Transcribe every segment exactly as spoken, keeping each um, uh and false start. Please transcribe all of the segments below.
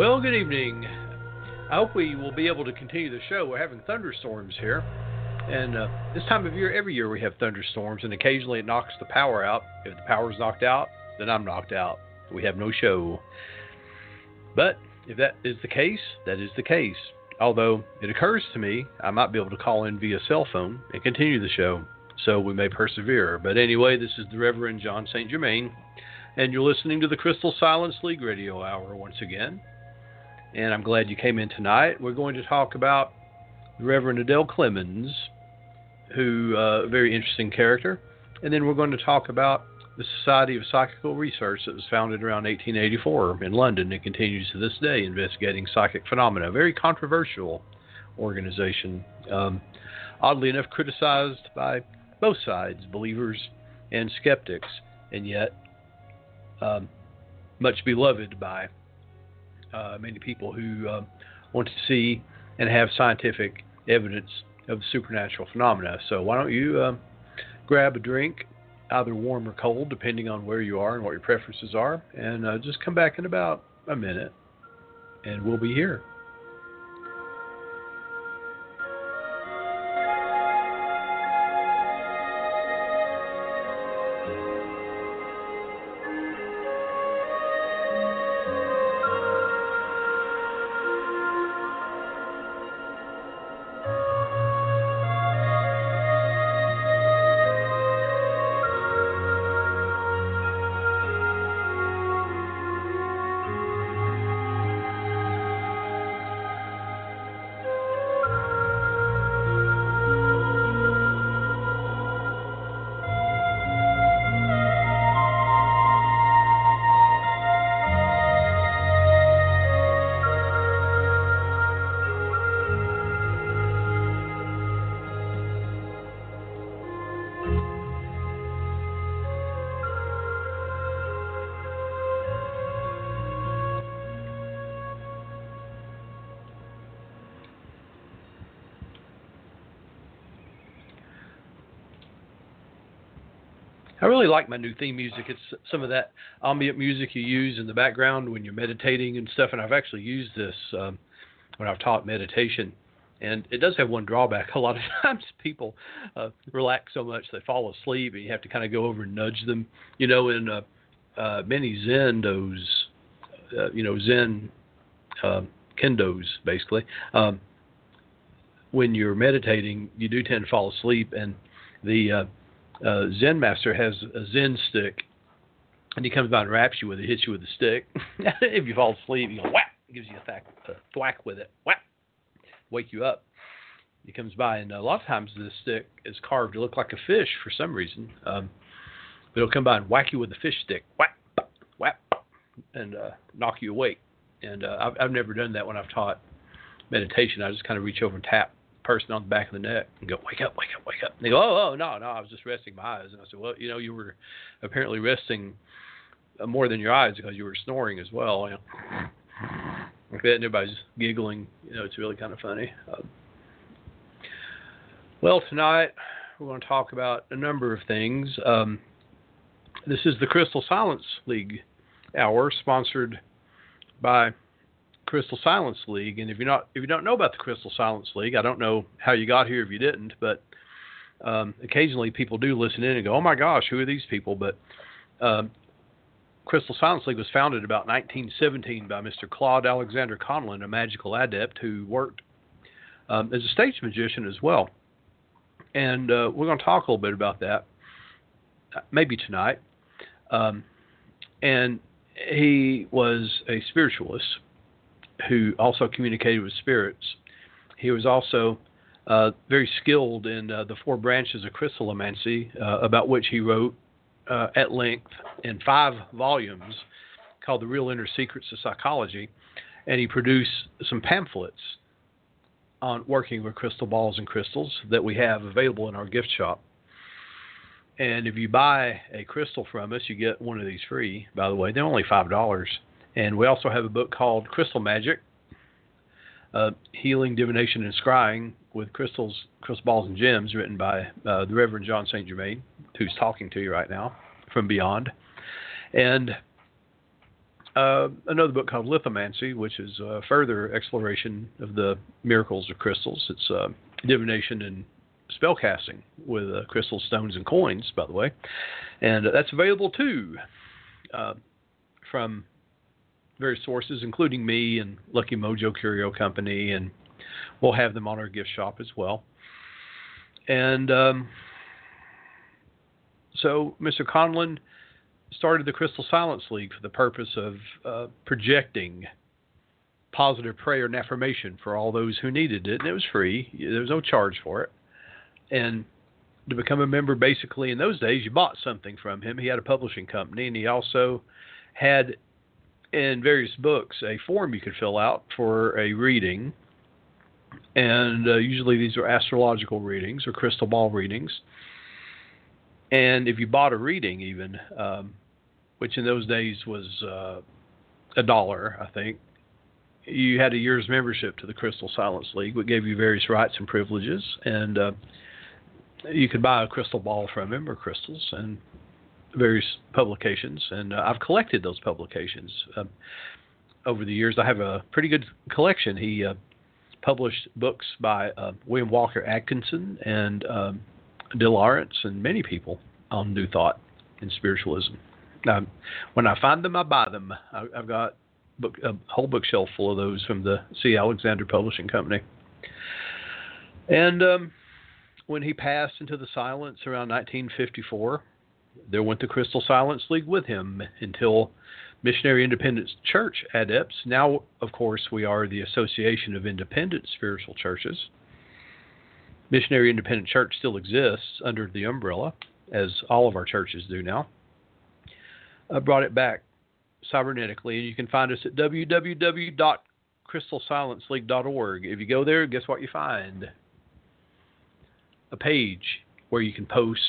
Well, good evening. I hope we will be able to continue the show. We're having thunderstorms here. And uh, this time of year, every year we have thunderstorms, and occasionally it knocks the power out. If the power's knocked out, then I'm knocked out. We have no show. But if that is the case, that is the case. Although it occurs to me, I might be able to call in via cell phone and continue the show, so we may persevere. But anyway, this is the Reverend John Saint Germain, and you're listening to the Crystal Silence League Radio Hour once again. And I'm glad you came in tonight. We're going to talk about the Reverend Adele Clemens, who uh, a very interesting character. And then we're going to talk about the Society of Psychical Research that was founded around eighteen eighty-four in London and continues to this day investigating psychic phenomena. A very controversial organization, um, oddly enough criticized by both sides, believers and skeptics, and yet um, much beloved by uh, many people who uh, want to see and have scientific evidence of supernatural phenomena. So why don't you uh, grab a drink, either warm or cold, depending on where you are and what your preferences are, and uh, just come back in about a minute, and we'll be here. I really like my new theme music. It's some of that ambient music you use in the background when you're meditating and stuff, and I've actually used this um, when I've taught meditation, and it does have one drawback. A lot of times people uh, relax so much they fall asleep, and you have to kind of go over and nudge them. You know, in uh, uh, many Zendos, uh, you know, Zen uh, Kendos, basically, um, when you're meditating, you do tend to fall asleep, and the uh, Uh, Zen master has a Zen stick, and he comes by and raps you with it, hits you with the stick. If you fall asleep, you go whack, gives you a, thack, a thwack with it, whack, wake you up. He comes by, and a lot of times this stick is carved to look like a fish for some reason. Um, but it'll come by and whack you with a fish stick, whack, whack, whack, and uh, knock you awake. And uh, I've, I've never done that when I've taught meditation. I just kind of reach over and tap person on the back of the neck and go, wake up, wake up, wake up. And they go, oh, oh, no, no, I was just resting my eyes. And I said, well, you know, you were apparently resting more than your eyes because you were snoring as well. You know? Like that, and everybody's giggling. You know, it's really kind of funny. Um, well, tonight we're going to talk about a number of things. Um, this is the Crystal Silence League Hour, sponsored by Crystal Silence League, and if you're not, if you don't know about the Crystal Silence League, I don't know how you got here if you didn't, but um, occasionally people do listen in and go, oh my gosh, who are these people? But um, Crystal Silence League was founded about nineteen seventeen by Mister Claude Alexander Conlon, a magical adept who worked um, as a stage magician as well, and uh, we're going to talk a little bit about that, maybe tonight, um, and he was a spiritualist who also communicated with spirits. He was also uh, very skilled in uh, the four branches of crystallomancy, uh, about which he wrote uh, at length in five volumes called The Real Inner Secrets of Psychology, and he produced some pamphlets on working with crystal balls and crystals that we have available in our gift shop. And if you buy a crystal from us, you get one of these free, by the way. They're only five dollars. And we also have a book called Crystal Magic, uh, Healing, Divination, and Scrying with Crystals, Crystal Balls, and Gems, written by uh, the Reverend John Saint Germain, who's talking to you right now from beyond. And Uh, another book called Lithomancy, which is a further exploration of the miracles of crystals. It's uh, divination and spellcasting with uh, crystal stones and coins, by the way. And uh, that's available, too, uh, from various sources, including me and Lucky Mojo Curio Company, and we'll have them on our gift shop as well. And um, so Mister Conlon started the Crystal Silence League for the purpose of uh, projecting positive prayer and affirmation for all those who needed it, and it was free. There was no charge for it. And to become a member, basically, in those days, you bought something from him. He had a publishing company, and he also had, in various books, a form you could fill out for a reading, and uh, usually these are astrological readings or crystal ball readings. And if you bought a reading, even, um, which in those days was uh, a dollar, I think, you had a year's membership to the Crystal Silence League, which gave you various rights and privileges. And uh, you could buy a crystal ball from him, or crystals, and various publications. And uh, I've collected those publications uh, over the years. I have a pretty good collection. He uh, published books by uh, William Walker Atkinson and Um, De Laurence and many people on New Thought and spiritualism. Um, when I find them, I buy them. I, I've got book, a whole bookshelf full of those from the C. Alexander Publishing Company. And um, when he passed into the silence around nineteen fifty-four, there went the Crystal Silence League with him until Missionary Independent Church adepts. Now, of course, we are the Association of Independent Spiritual Churches. Missionary Independent Church still exists under the umbrella, as all of our churches do now. I brought it back cybernetically, and you can find us at w w w dot crystal silence league dot org. If you go there, guess what you find? A page where you can post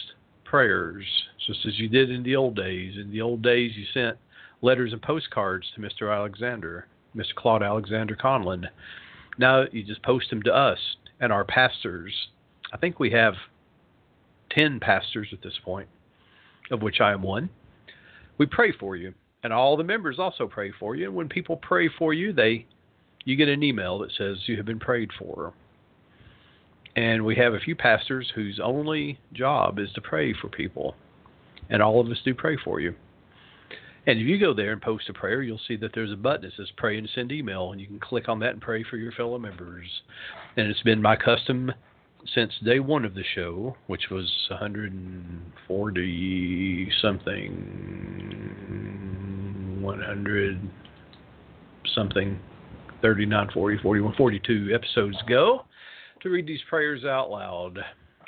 prayers, just as you did in the old days. In the old days, you sent letters and postcards to Mister Alexander, Mister Claude Alexander Conlon. Now you just post them to us. And our pastors, I think we have ten pastors at this point, of which I am one. We pray for you, and all the members also pray for you. And when people pray for you, they, you get an email that says you have been prayed for. And we have a few pastors whose only job is to pray for people, and all of us do pray for you. And if you go there and post a prayer, you'll see that there's a button that says pray and send email, and you can click on that and pray for your fellow members. And it's been my custom since day one of the show, which was one hundred forty something, one hundred something, thirty-nine, forty, forty-one, forty-two episodes ago, to read these prayers out loud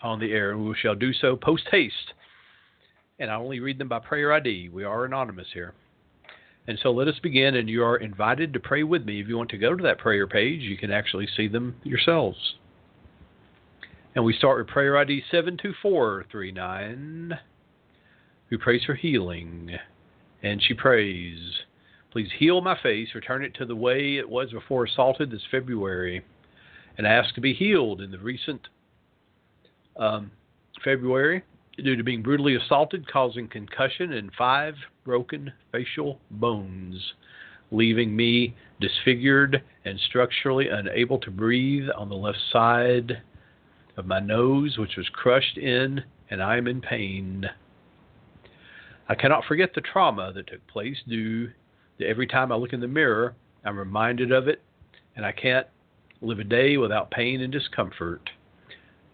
on the air, and we shall do so post haste. And I only read them by prayer I D. We are anonymous here. And so let us begin, and you are invited to pray with me. If you want to go to that prayer page, you can actually see them yourselves. And we start with prayer I D seven two four three nine, who prays for healing. And she prays, please heal my face, return it to the way it was before assaulted this February, and ask to be healed in the recent um, February. Due to being brutally assaulted, causing concussion and five broken facial bones, leaving me disfigured and structurally unable to breathe on the left side of my nose, which was crushed in, and I am in pain. I cannot forget the trauma that took place due to every time I look in the mirror, I'm reminded of it, and I can't live a day without pain and discomfort.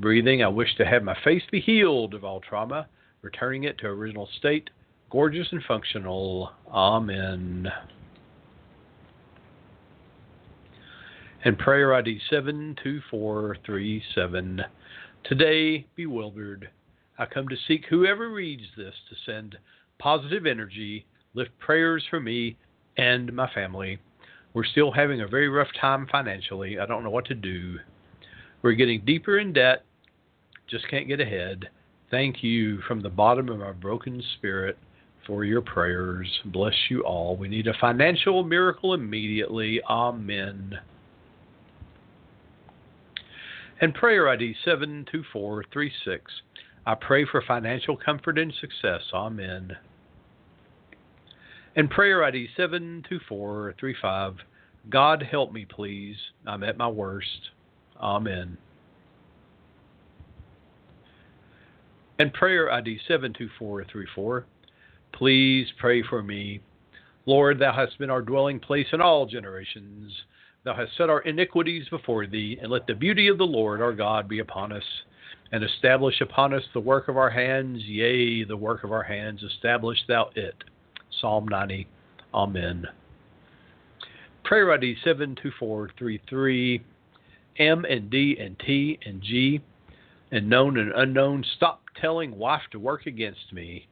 Breathing, I wish to have my face be healed of all trauma, returning it to original state, gorgeous and functional. Amen. And prayer I D seven two four three seven. Today, bewildered, I come to seek whoever reads this to send positive energy, lift prayers for me and my family. We're still having a very rough time financially. I don't know what to do. We're getting deeper in debt. Just can't get ahead. Thank you from the bottom of our broken spirit for your prayers. Bless you all. We need a financial miracle immediately. Amen. And prayer I D seven two four three six. I pray for financial comfort and success. Amen. And prayer I D seven two four three five. God help me, please. I'm at my worst. Amen. And prayer I D seven two four three four. Please pray for me. Lord, thou hast been our dwelling place in all generations. Thou hast set our iniquities before thee, and let the beauty of the Lord our God be upon us, and establish upon us the work of our hands. Yea, the work of our hands, establish thou it. Psalm ninety. Amen. Prayer I D seven two four three three. M and D and T and G and known and unknown, stop telling wife to work against me.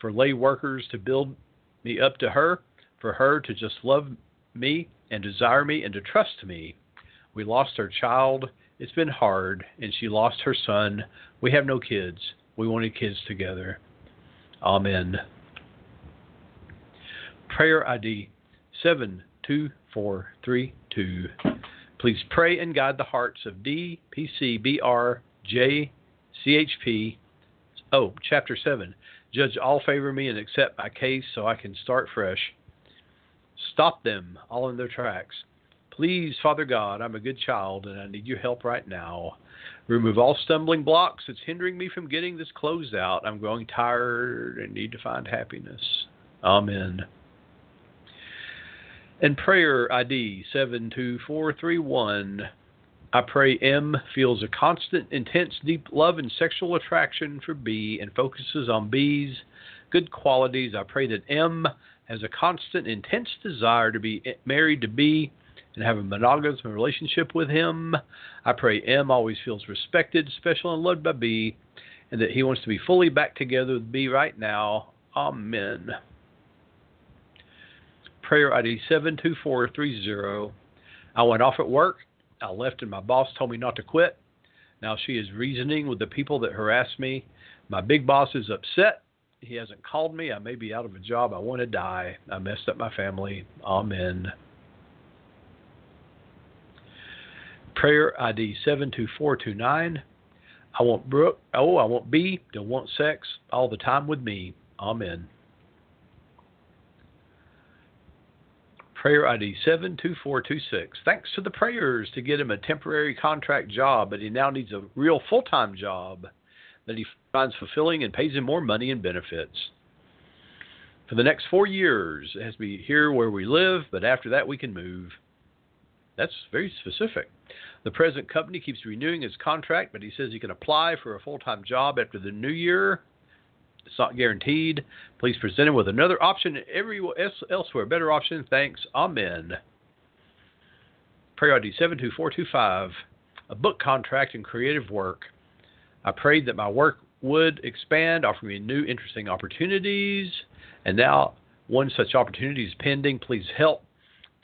For lay workers to build me up to her, for her to just love me and desire me and to trust me. We lost our child. It's been hard, and she lost her son. We have no kids. We wanted kids together. Amen. Prayer I D seven two four three two. Please pray and guide the hearts of D, P, C, B, R, J, C, H, P. Oh, Chapter seven. Judge all favor me and accept my case so I can start fresh. Stop them all in their tracks. Please, Father God, I'm a good child and I need your help right now. Remove all stumbling blocks that's hindering me from getting this closed out. I'm growing tired and need to find happiness. Amen. And prayer I D seven two four three one. I pray M feels a constant, intense, deep love and sexual attraction for B and focuses on B's good qualities. I pray that M has a constant, intense desire to be married to B and have a monogamous relationship with him. I pray M always feels respected, special, and loved by B, and that he wants to be fully back together with B right now. Amen. Prayer I D seven two four three zero. I went off at work. I left and my boss told me not to quit. Now she is reasoning with the people that harass me. My big boss is upset. He hasn't called me. I may be out of a job. I want to die. I messed up my family. Amen. Prayer I D seven two four two nine. I want Brooke, oh, I want B to want sex all the time with me. Amen. Prayer I D seven two four two six. Thanks to the prayers to get him a temporary contract job, but he now needs a real full-time job that he finds fulfilling and pays him more money and benefits. For the next four years, it has to be here where we live, but after that we can move. That's very specific. The present company keeps renewing his contract, but he says he can apply for a full-time job after the new year. It's not guaranteed. Please present him with another option everywhere elsewhere. Better option. Thanks. Amen. Prayer I D seven two four two five. A book contract and creative work. I prayed that my work would expand, offer me new interesting opportunities. And now one such opportunity is pending. Please help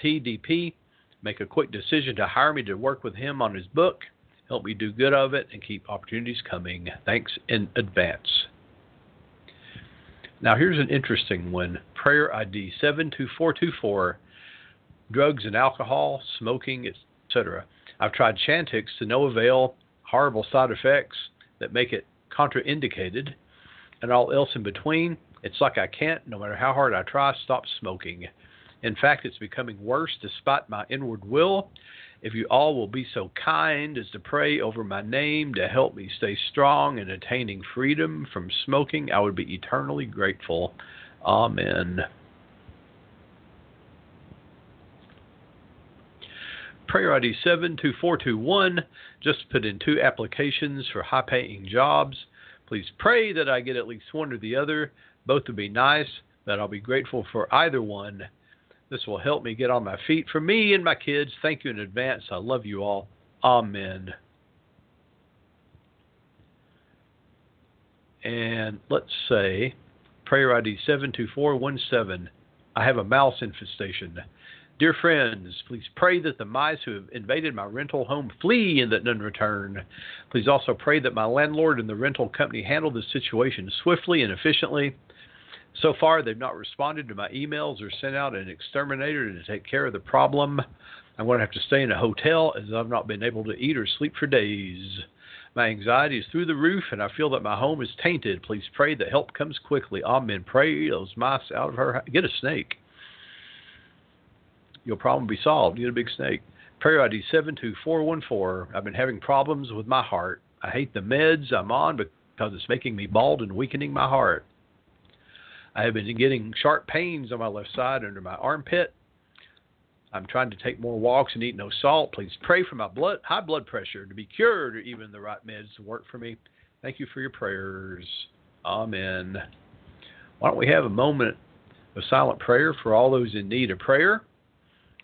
T D P make a quick decision to hire me to work with him on his book. Help me do good of it and keep opportunities coming. Thanks in advance. Now, here's an interesting one. Prayer I D seven two four two four, drugs and alcohol, smoking, et cetera. I've tried Chantix to no avail, horrible side effects that make it contraindicated, and all else in between. It's like I can't, no matter how hard I try, stop smoking. In fact, it's becoming worse despite my inward will. If you all will be so kind as to pray over my name to help me stay strong in attaining freedom from smoking, I would be eternally grateful. Amen. Prayer I D seven two four two one. Just put in two applications for high-paying jobs. Please pray that I get at least one or the other. Both would be nice, but I'll be grateful for either one. This will help me get on my feet. For me and my kids, thank you in advance. I love you all. Amen. And let's say, prayer I D seven two four one seven. I have a mouse infestation. Dear friends, please pray that the mice who have invaded my rental home flee and that none return. Please also pray that my landlord and the rental company handle this situation swiftly and efficiently. So far, they've not responded to my emails or sent out an exterminator to take care of the problem. I'm going to have to stay in a hotel as I've not been able to eat or sleep for days. My anxiety is through the roof, and I feel that my home is tainted. Please pray that help comes quickly. Amen. Pray those mice out of her house. Get a snake. Your problem will be solved. Get a big snake. Prayer I D seven two four one four. I've been having problems with my heart. I hate the meds I'm on because it's making me bald and weakening my heart. I have been getting sharp pains on my left side under my armpit. I'm trying to take more walks and eat no salt. Please pray for my blood, high blood pressure to be cured, or even the right meds to work for me. Thank you for your prayers. Amen. Why don't we have a moment of silent prayer for all those in need of prayer,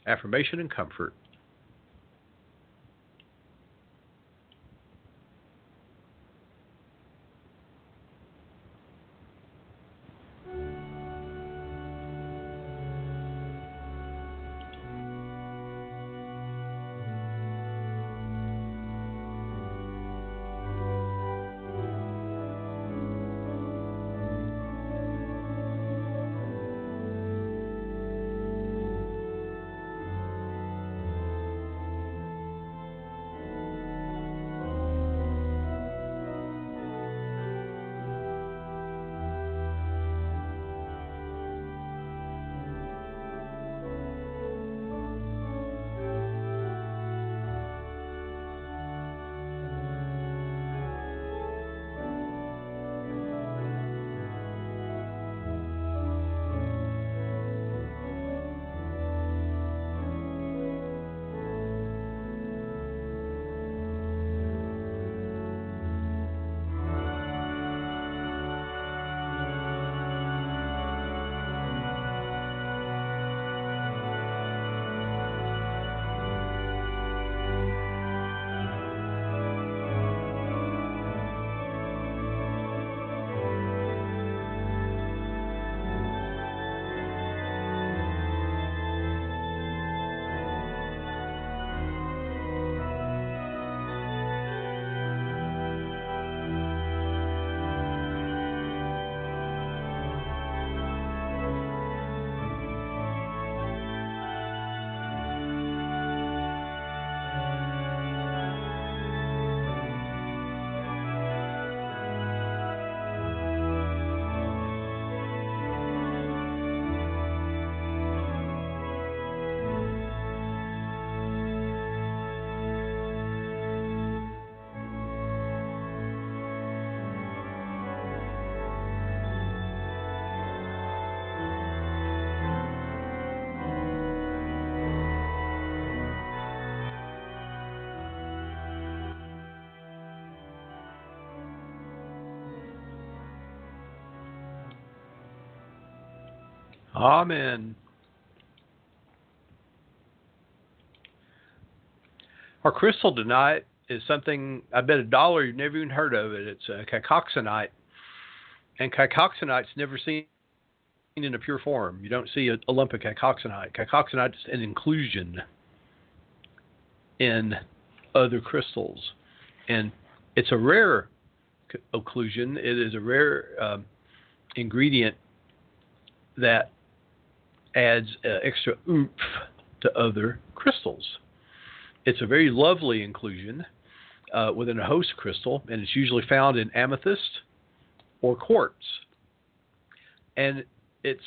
affirmation, and comfort. Amen. Our crystal tonight is something, I bet a dollar you've never even heard of it. It's a cacoxenite. And cacoxenite's never seen in a pure form. You don't see a, a lump of cacoxenite. Cacoxenite's an inclusion in other crystals. And it's a rare occlusion. It is a rare um, ingredient that adds uh, extra oomph to other crystals. It's a very lovely inclusion uh, within a host crystal, and it's usually found in amethyst or quartz. And its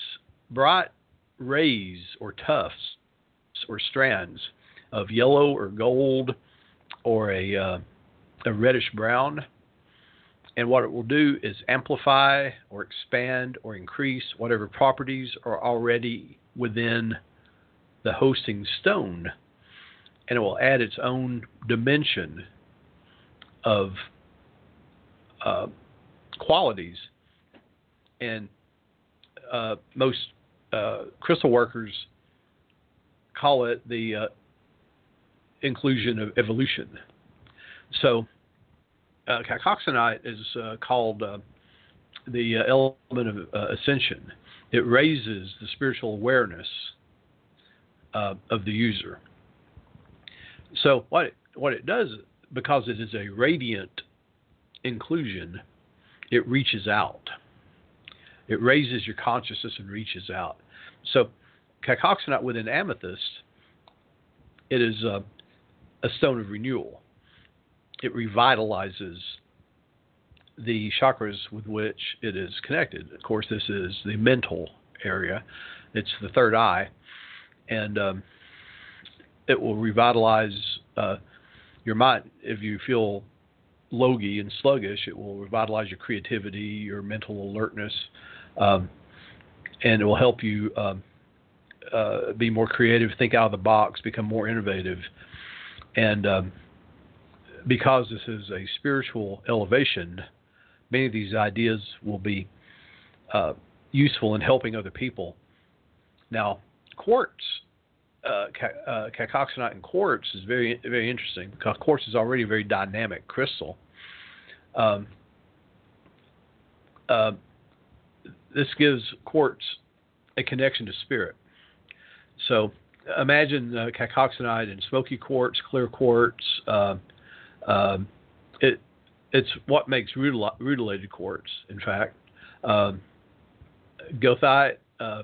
bright rays or tufts or strands of yellow or gold or a, uh, a reddish brown. And what it will do is amplify or expand or increase whatever properties are already within the hosting stone. And it will add its own dimension of uh, qualities. And uh, most uh, crystal workers call it the uh, inclusion of evolution. So Uh, cacoxenite is uh, called uh, the uh, element of uh, ascension. It raises the spiritual awareness uh, of the user. So what it, what it does, because it is a radiant inclusion, it reaches out. It raises your consciousness and reaches out. So cacoxenite within amethyst, it is uh, a stone of renewal. it revitalizes the chakras with which it is connected. Of course, this is the mental area. It's the third eye. And um, it will revitalize uh, your mind. If you feel logy and sluggish, it will revitalize your creativity, your mental alertness, um, and it will help you um, uh, be more creative, think out of the box, become more innovative. And um, because this is a spiritual elevation, many of these ideas will be uh, useful in helping other people. Now, quartz, uh, ca- uh, cacoxenite and quartz is very, very interesting because quartz is already a very dynamic crystal. Um, uh, this gives quartz a connection to spirit. So imagine uh, cacoxenite and smoky quartz, clear quartz. Uh, um, it, it's what makes rutil- rutilated quartz, in fact. Um, gothite, uh,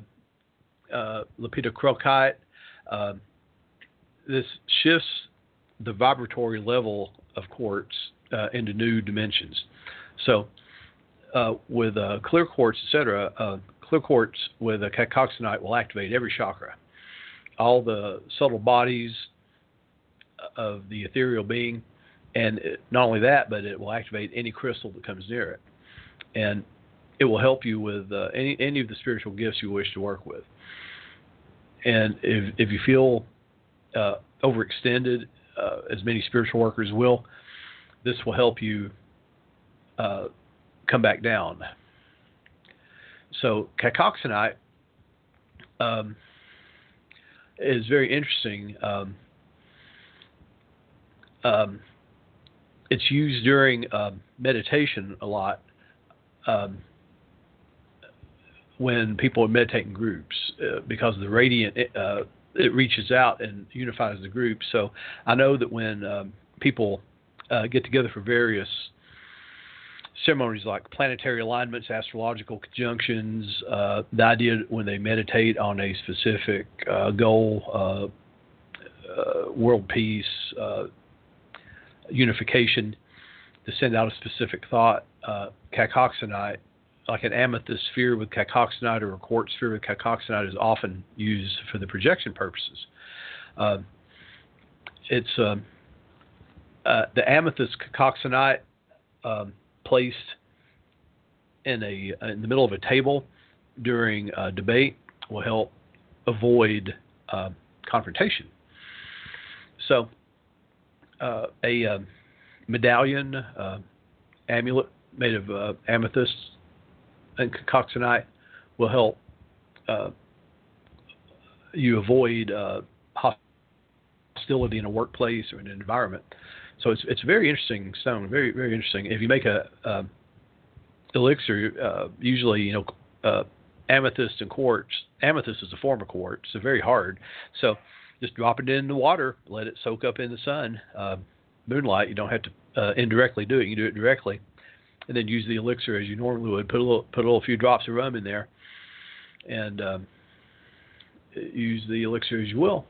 Uh, lepidocrocite, uh, this shifts the vibratory level of quartz uh, into new dimensions. So uh, with uh, clear quartz, et cetera, uh, clear quartz with a cacoxenite will activate every chakra. All the subtle bodies of the ethereal being, and it, not only that, but it will activate any crystal that comes near it. And it will help you with uh, any any of the spiritual gifts you wish to work with. And if if you feel uh, overextended, uh, as many spiritual workers will, this will help you uh, come back down. So cacoxenite um, is very interesting. Um, um, it's used during uh, meditation a lot. Um, when people meditate in groups uh, because of the radiant, uh, it reaches out and unifies the group. So I know that when um, people uh, get together for various ceremonies like planetary alignments, astrological conjunctions, uh, the idea that when they meditate on a specific uh, goal, uh, uh, world peace, uh, unification, to send out a specific thought, uh, cacoxenite, like an amethyst sphere with cacoxenite or a quartz sphere with cacoxenite, is often used for the projection purposes. Uh, it's uh, uh, the amethyst cacoxenite um, placed in a in the middle of a table during a debate will help avoid uh, confrontation. So uh, a uh, medallion, uh, amulet made of uh, amethyst and cacoxenite will help uh, you avoid uh, hostility in a workplace or in an environment. So it's it's a very interesting stone, very very interesting. If you make a uh, elixir, uh, usually you know uh, amethyst and quartz. Amethyst is a form of quartz, so very hard. So just drop it in the water, let it soak up in the sun, uh, moonlight. You don't have to uh, indirectly do it. You do it directly. And then use the elixir as you normally would. Put a little, put a little few drops of rum in there, and um, use the elixir as you will.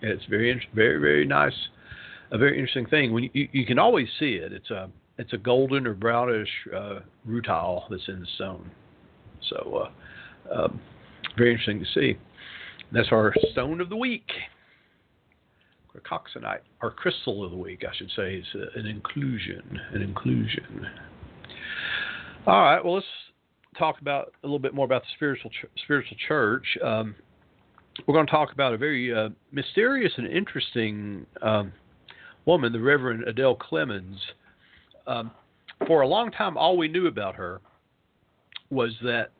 And it's very, very, very nice. A very interesting thing. When you, you can always see it. It's a, it's a golden or brownish uh, rutile that's in the stone. So, uh, um, very interesting to see. That's our stone of the week. Cacoxenite, or crystal of the week, I should say, is an inclusion. An inclusion. All right, well, let's talk about a little bit more about the spiritual ch- spiritual church. Um, we're going to talk about a very uh, mysterious and interesting um, woman, the Reverend Adele Clemens. Um, for a long time, all we knew about her was that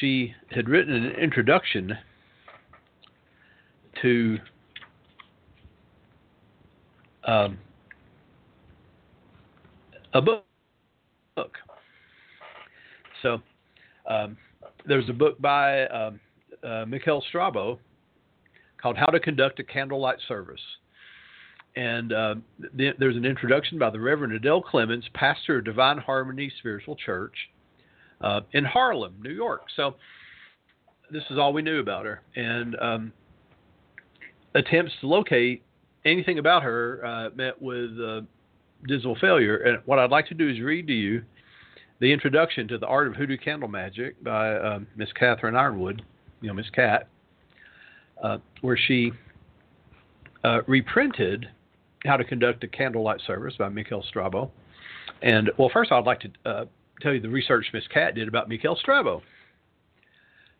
she had written an introduction to um, a book. So um, there's a book by um, uh, Mikhail Strabo called How to Conduct a Candlelight Service. And uh, th- there's an introduction by the Reverend Adele Clemens, pastor of Divine Harmony Spiritual Church uh, in Harlem, New York. So this is all we knew about her. And um, attempts to locate anything about her uh, met with uh, dismal failure. And what I'd like to do is read to you the introduction to The Art of Hoodoo Candle Magic by uh, Miss Catherine Ironwood, you know, Miss Cat, uh, where she uh, reprinted How to Conduct a Candlelight Service by Mikhail Strabo. And, well, first I'd like to uh, tell you the research Miss Cat did about Mikhail Strabo.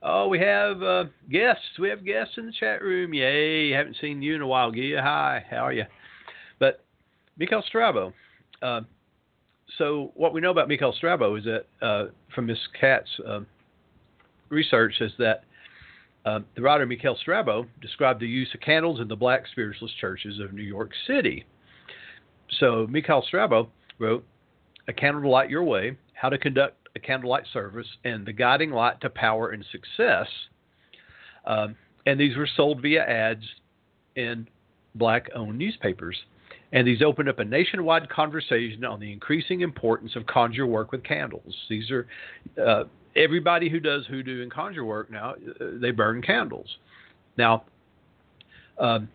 Oh, we have uh, guests. We have guests in the chat room. Yay. Haven't seen you in a while, Gia. Hi. How are you? But Mikhail Strabo. Uh, so what we know about Mikhail Strabo is that uh, from Miss Cat's uh, research is that uh, the writer Mikhail Strabo described the use of candles in the black spiritualist churches of New York City. So Mikhail Strabo wrote A Candle to Light Your Way, How to Conduct a Candlelight Service, and The Guiding Light to Power and Success. Um, and these were sold via ads in black-owned newspapers. And these opened up a nationwide conversation on the increasing importance of conjure work with candles. These are uh, everybody who does hoodoo and conjure work now, uh, they burn candles. Now, um,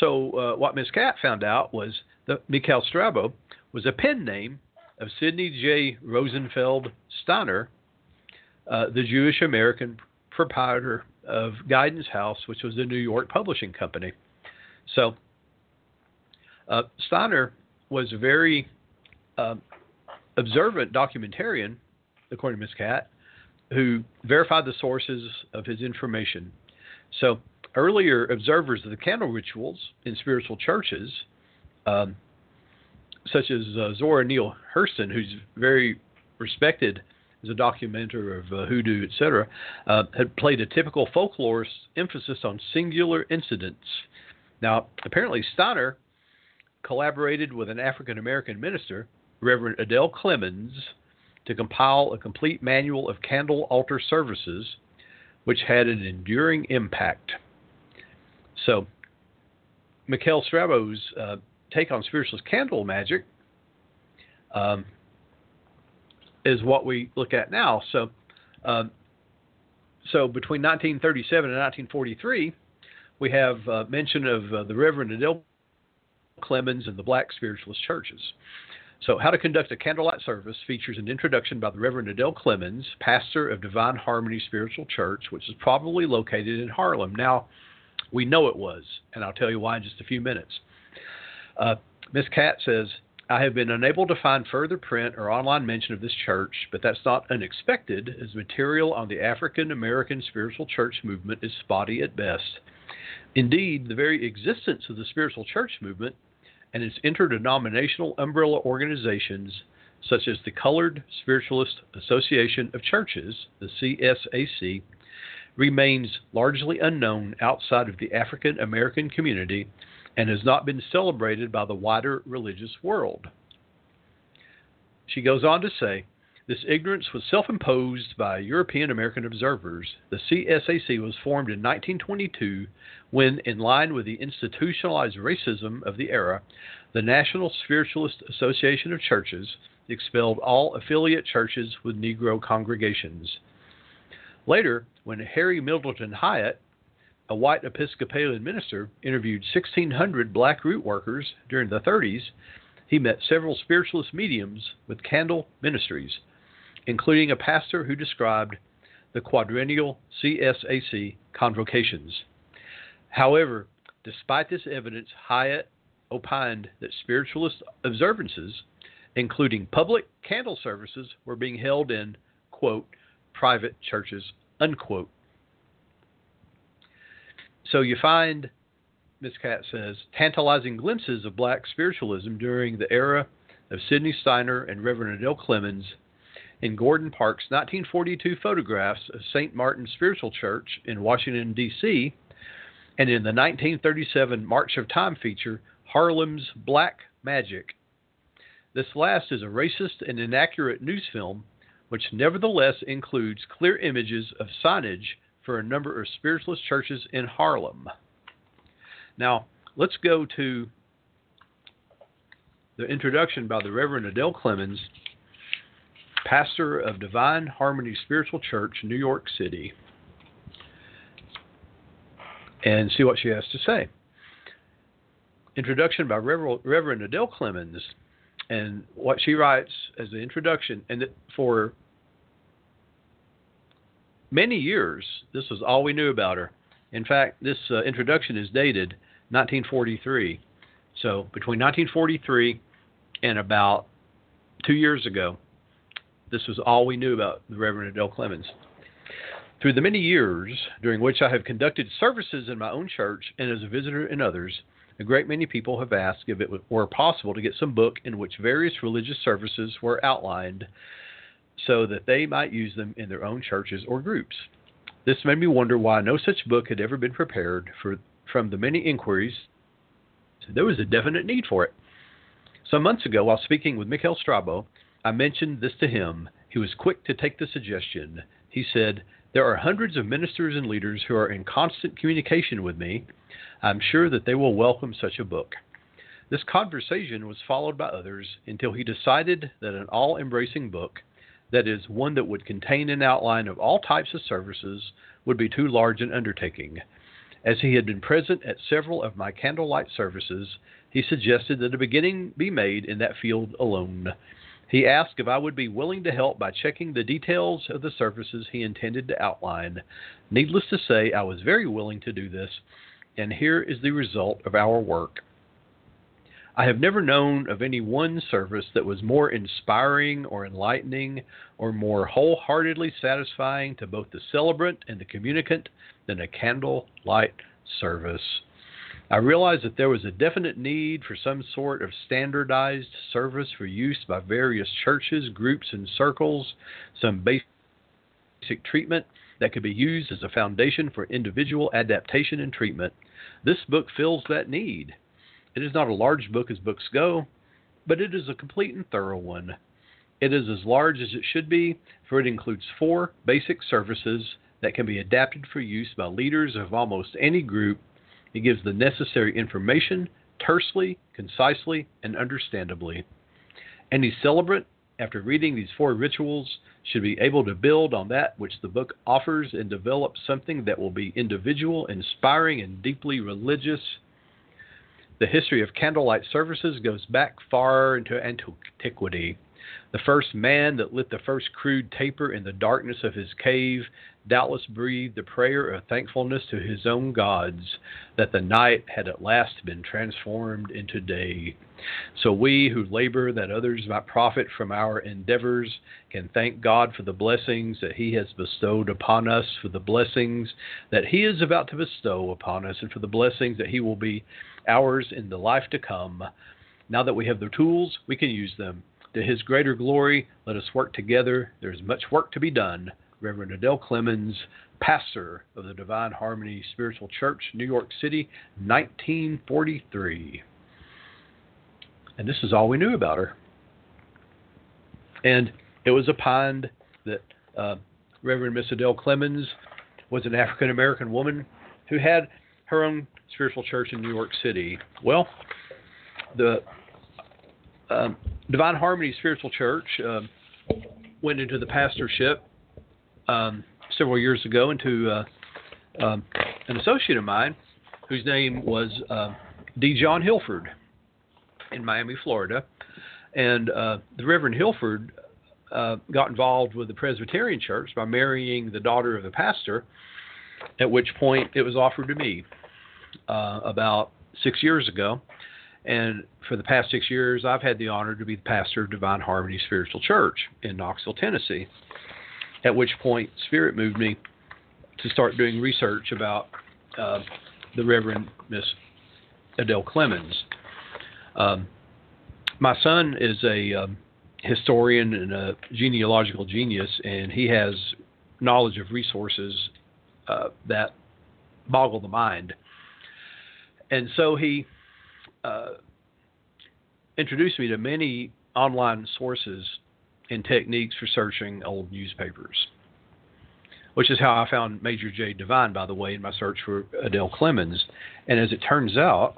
so uh, what Miss Cat found out was that Mikhail Strabo was a pen name of Sidney J. Rosenfeld Steiner, uh, the Jewish-American proprietor of Guidance House, which was a New York publishing company. So uh, Steiner was a very uh, observant documentarian, according to Miss Cat, who verified the sources of his information. So earlier observers of the candle rituals in spiritual churches, um, such as uh, Zora Neale Hurston, who's very respected as a documenter of uh, hoodoo, et cetera, uh, had played a typical folklorist emphasis on singular incidents. Now, apparently Steiner collaborated with an African-American minister, Reverend Adele Clemens, to compile a complete manual of candle altar services, which had an enduring impact. So, Mikhail Strabo's uh, take on spiritualist candle magic um, is what we look at now. So, um, so between nineteen thirty-seven and nineteen forty-three, we have uh, mention of uh, the Reverend Adele Clemens and the Black Spiritualist Churches. So, How to Conduct a Candlelight Service features an introduction by the Reverend Adele Clemens, pastor of Divine Harmony Spiritual Church, which is probably located in Harlem. Now, we know it was, and I'll tell you why in just a few minutes. Uh, Miss Cat says, I have been unable to find further print or online mention of this church, but that's not unexpected, as material on the African-American spiritual church movement is spotty at best. Indeed, the very existence of the spiritual church movement and its interdenominational umbrella organizations, such as the Colored Spiritualist Association of Churches, the C S A C, remains largely unknown outside of the African-American community and has not been celebrated by the wider religious world. She goes on to say, this ignorance was self-imposed by European-American observers. The C S A C was formed in nineteen twenty-two when, in line with the institutionalized racism of the era, the National Spiritualist Association of Churches expelled all affiliate churches with Negro congregations. Later, when Harry Middleton Hyatt, a white Episcopalian minister, interviewed sixteen hundred black root workers during the thirties, he met several spiritualist mediums with candle ministries, including a pastor who described the quadrennial C S A C convocations. However, despite this evidence, Hyatt opined that spiritualist observances, including public candle services, were being held in, quote, private churches, unquote. So you find, Miss Cat says, tantalizing glimpses of black spiritualism during the era of Sidney Steiner and Reverend Adele Clemens in Gordon Park's nineteen forty-two photographs of Saint Martin's Spiritual Church in Washington, D C, and in the nineteen thirty-seven March of Time feature, Harlem's Black Magic. This last is a racist and inaccurate news film, which nevertheless includes clear images of signage for a number of spiritualist churches in Harlem. Now, let's go to the introduction by the Reverend Adele Clemens, pastor of Divine Harmony Spiritual Church, New York City, and see what she has to say. introduction by Reverend Adele Clemens, and what she writes as the introduction, and for many years, this was all we knew about her. In fact, this uh, introduction is dated nineteen forty-three. So between nineteen forty-three and about two years ago, this was all we knew about the Reverend Adele Clemens. Through the many years during which I have conducted services in my own church and as a visitor in others, a great many people have asked if it were possible to get some book in which various religious services were outlined so that they might use them in their own churches or groups. This made me wonder why no such book had ever been prepared. For, from the many inquiries, there was a definite need for it. Some months ago, while speaking with Mikhail Strabo, I mentioned this to him. He was quick to take the suggestion. He said, "There are hundreds of ministers and leaders who are in constant communication with me. I'm sure that they will welcome such a book." This conversation was followed by others until he decided that an all-embracing book, that is, one that would contain an outline of all types of services, would be too large an undertaking. As he had been present at several of my candlelight services, he suggested that a beginning be made in that field alone. He asked if I would be willing to help by checking the details of the services he intended to outline. Needless to say, I was very willing to do this, and here is the result of our work. I have never known of any one service that was more inspiring or enlightening or more wholeheartedly satisfying to both the celebrant and the communicant than a candlelight service. I realized that there was a definite need for some sort of standardized service for use by various churches, groups, and circles, some basic treatment that could be used as a foundation for individual adaptation and treatment. This book fills that need. It is not a large book as books go, but it is a complete and thorough one. It is as large as it should be, for it includes four basic services that can be adapted for use by leaders of almost any group. It gives the necessary information tersely, concisely, and understandably. Any celebrant, after reading these four rituals, should be able to build on that which the book offers and develop something that will be individual, inspiring, and deeply religious. The history of candlelight services goes back far into antiquity. The first man that lit the first crude taper in the darkness of his cave doubtless breathed the prayer of thankfulness to his own gods that the night had at last been transformed into day. So we who labor that others might profit from our endeavors can thank God for the blessings that he has bestowed upon us, for the blessings that he is about to bestow upon us, and for the blessings that he will be ours in the life to come. Now that we have the tools, we can use them. To his greater glory, let us work together. There is much work to be done. Reverend Adele Clemens, pastor of the Divine Harmony Spiritual Church, New York City, nineteen forty-three. And this is all we knew about her. And it was opined that uh, Reverend Miss Adele Clemens was an African-American woman who had her own spiritual church in New York City. Well, the um, Divine Harmony Spiritual Church uh, went into the pastorship Um, several years ago into uh, um, an associate of mine whose name was uh, D. John Hilford in Miami, Florida. And uh, the Reverend Hilford uh, got involved with the Presbyterian Church by marrying the daughter of the pastor, at which point it was offered to me uh, about six years ago. And for the past six years, I've had the honor to be the pastor of Divine Harmony Spiritual Church in Knoxville, Tennessee. At which point, Spirit moved me to start doing research about uh, the Reverend Miss Adele Clemens. Um, my son is a um, historian and a genealogical genius, and he has knowledge of resources uh, that boggle the mind. And so he uh, introduced me to many online sources and techniques for searching old newspapers, which is how I found Major J. Divine, by the way, in my search for Adele Clemens. And as it turns out,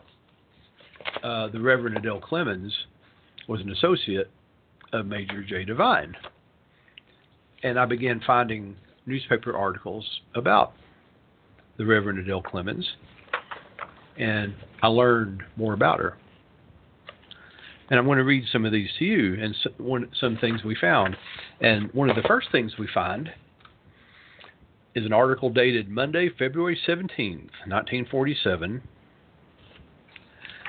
uh, the Reverend Adele Clemens was an associate of Major J. Divine. And I began finding newspaper articles about the Reverend Adele Clemens. and I learned more about her. And I'm going to read some of these to you and some things we found. And one of the first things we find is an article dated Monday, February seventeenth, nineteen forty-seven.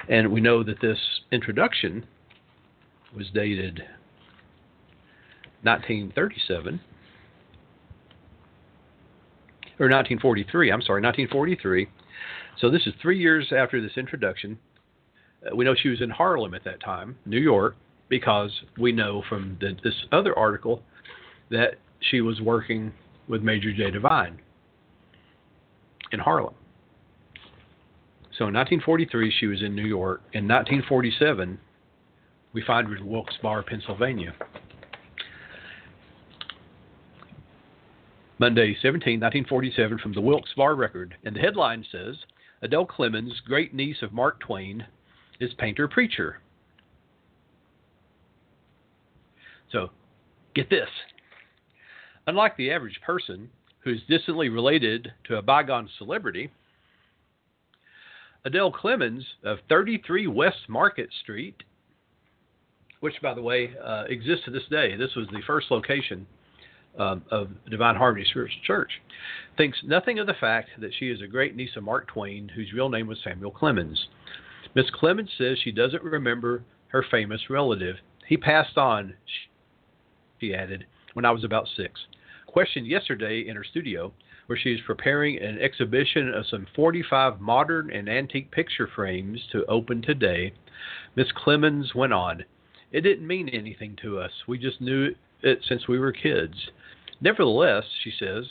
And we know that this introduction was dated nineteen thirty-seven, or nineteen forty-three, I'm sorry, nineteen forty-three. So this is three years after this introduction. Uh, we know she was in Harlem at that time, New York, because we know from the, this other article that she was working with Major J. Divine in Harlem. So in nineteen forty-three, she was in New York. In nineteen forty-seven, we find her in Wilkes-Barre, Pennsylvania. Monday, seventeenth, nineteen forty-seven, from the Wilkes-Barre Record. And the headline says, Adele Clemens, great niece of Mark Twain, is painter-preacher. So, get this. Unlike the average person who is distantly related to a bygone celebrity, Adele Clemens of thirty-three West Market Street, which, by the way, uh, exists to this day. This was the first location um, of Divine Harmony Spiritual Church. Thinks nothing of the fact that she is a great niece of Mark Twain, whose real name was Samuel Clemens. Miss Clemens says she doesn't remember her famous relative. He passed on, she added, when I was about six. Questioned yesterday in her studio, where she is preparing an exhibition of some forty-five modern and antique picture frames to open today, Miss Clemens went on, It didn't mean anything to us. We just knew it since we were kids. Nevertheless, she says,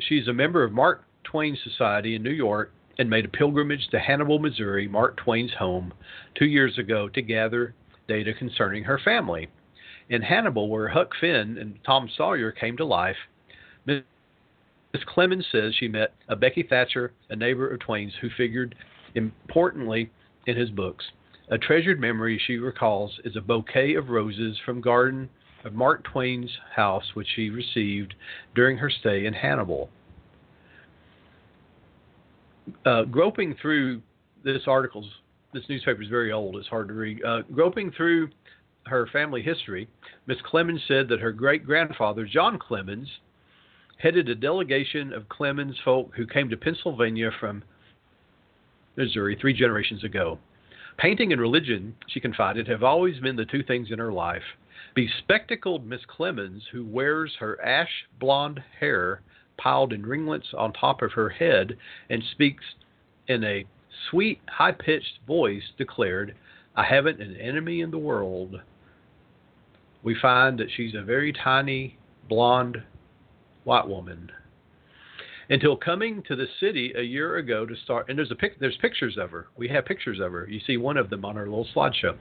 she's a member of Mark Twain Society in New York and made a pilgrimage to Hannibal, Missouri, Mark Twain's home, two years ago to gather data concerning her family. In Hannibal, where Huck Finn and Tom Sawyer came to life, Miss Clemens says she met a Becky Thatcher, a neighbor of Twain's who figured importantly in his books. A treasured memory, she recalls, is a bouquet of roses from garden of Mark Twain's house, which she received during her stay in Hannibal. Uh, groping through this article's, this newspaper is very old, it's hard to read. Uh, groping through her family history, Miss Clemens said that her great-grandfather, John Clemens, headed a delegation of Clemens folk who came to Pennsylvania from Missouri three generations ago. Painting and religion, she confided, have always been the two things in her life. Bespectacled Miss Clemens, who wears her ash-blonde hair piled in ringlets on top of her head and speaks in a sweet, high-pitched voice, declared, I haven't an enemy in the world. We find that she's a very tiny, blonde, white woman. Until coming to the city a year ago to start, and there's a pic, there's pictures of her. We have pictures of her. You see one of them on our little slideshow.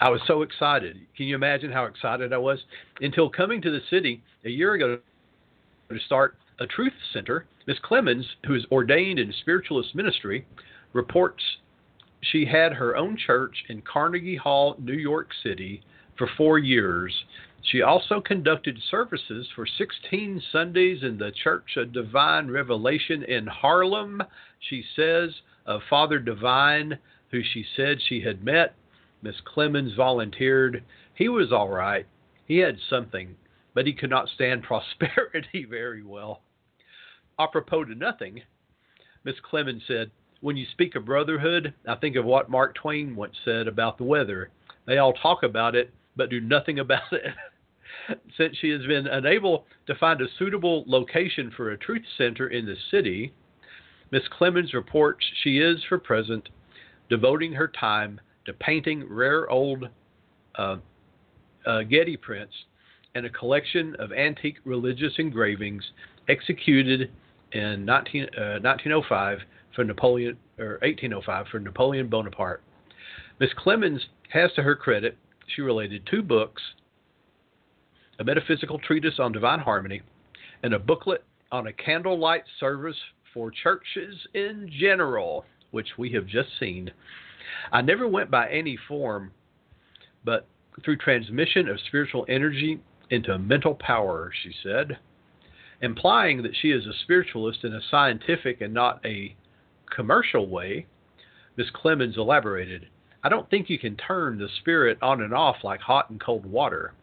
I was so excited. Can you imagine how excited I was? Until coming to the city a year ago to start a truth center, Miss Clemens, who is ordained in spiritualist ministry, reports she had her own church in Carnegie Hall, New York City, for four years. She also conducted services for sixteen Sundays in the Church of Divine Revelation in Harlem, she says, of Father Divine, who she said she had met. Miss Clemens volunteered. He was all right. He had something, but he could not stand prosperity very well. Apropos to nothing, Miss Clemens said, when you speak of brotherhood, I think of what Mark Twain once said about the weather. They all talk about it, but do nothing about it. Since she has been unable to find a suitable location for a truth center in the city, Miss Clemens reports she is, for present, devoting her time to painting rare old uh, uh, Getty prints and a collection of antique religious engravings executed in nineteen oh five for Napoleon, or eighteen oh five for Napoleon Bonaparte. Miss Clemens has, to her credit, she related two books, a metaphysical treatise on divine harmony, and a booklet on a candlelight service for churches in general, which we have just seen. I never went by any form, but through transmission of spiritual energy into mental power, she said, implying that she is a spiritualist and a scientific and not a commercial way, Miss Clemens elaborated, I don't think you can turn the spirit on and off like hot and cold water.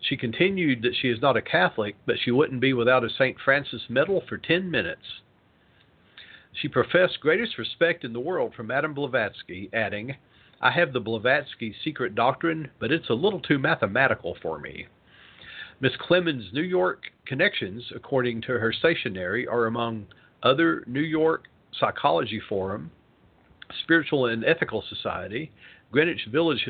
She continued that she is not a Catholic, but she wouldn't be without a Saint Francis medal for ten minutes. She professed greatest respect in the world for Madame Blavatsky, adding, I have the Blavatsky secret doctrine, but it's a little too mathematical for me. Miss Clemens' New York connections, according to her stationery, are among other New York Psychology Forum, Spiritual and Ethical Society, Greenwich Village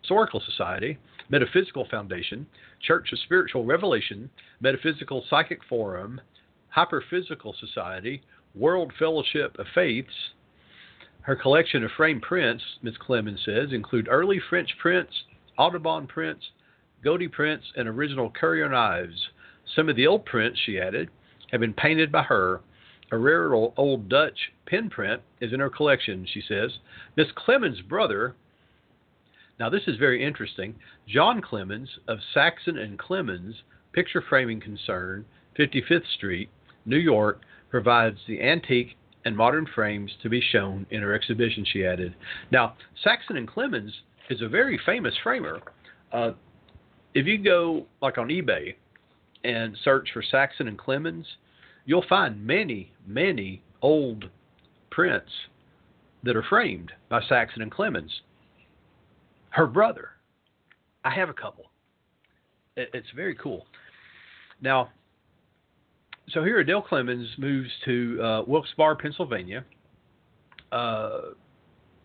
Historical Society, Metaphysical Foundation, Church of Spiritual Revelation, Metaphysical Psychic Forum, Hyperphysical Society, World Fellowship of Faiths. Her collection of framed prints, Miss Clemens says, include early French prints, Audubon prints, Godey prints, and original curio knives. Some of the old prints, she added, have been painted by her. A rare old Dutch pen print is in her collection, she says. Miss Clemens' brother, now this is very interesting, John Clemens of Saxon and Clemens, picture framing concern, fifty-fifth Street, New York, provides the antique and modern frames to be shown in her exhibition, she added. Now, Saxon and Clemens is a very famous framer. Uh, if you go like on eBay and search for Saxon and Clemens, you'll find many, many old prints that are framed by Saxon and Clemens. Her brother, I have a couple. It's very cool. Now, so here Adele Clemens moves to uh, Wilkes-Barre, Pennsylvania. Uh,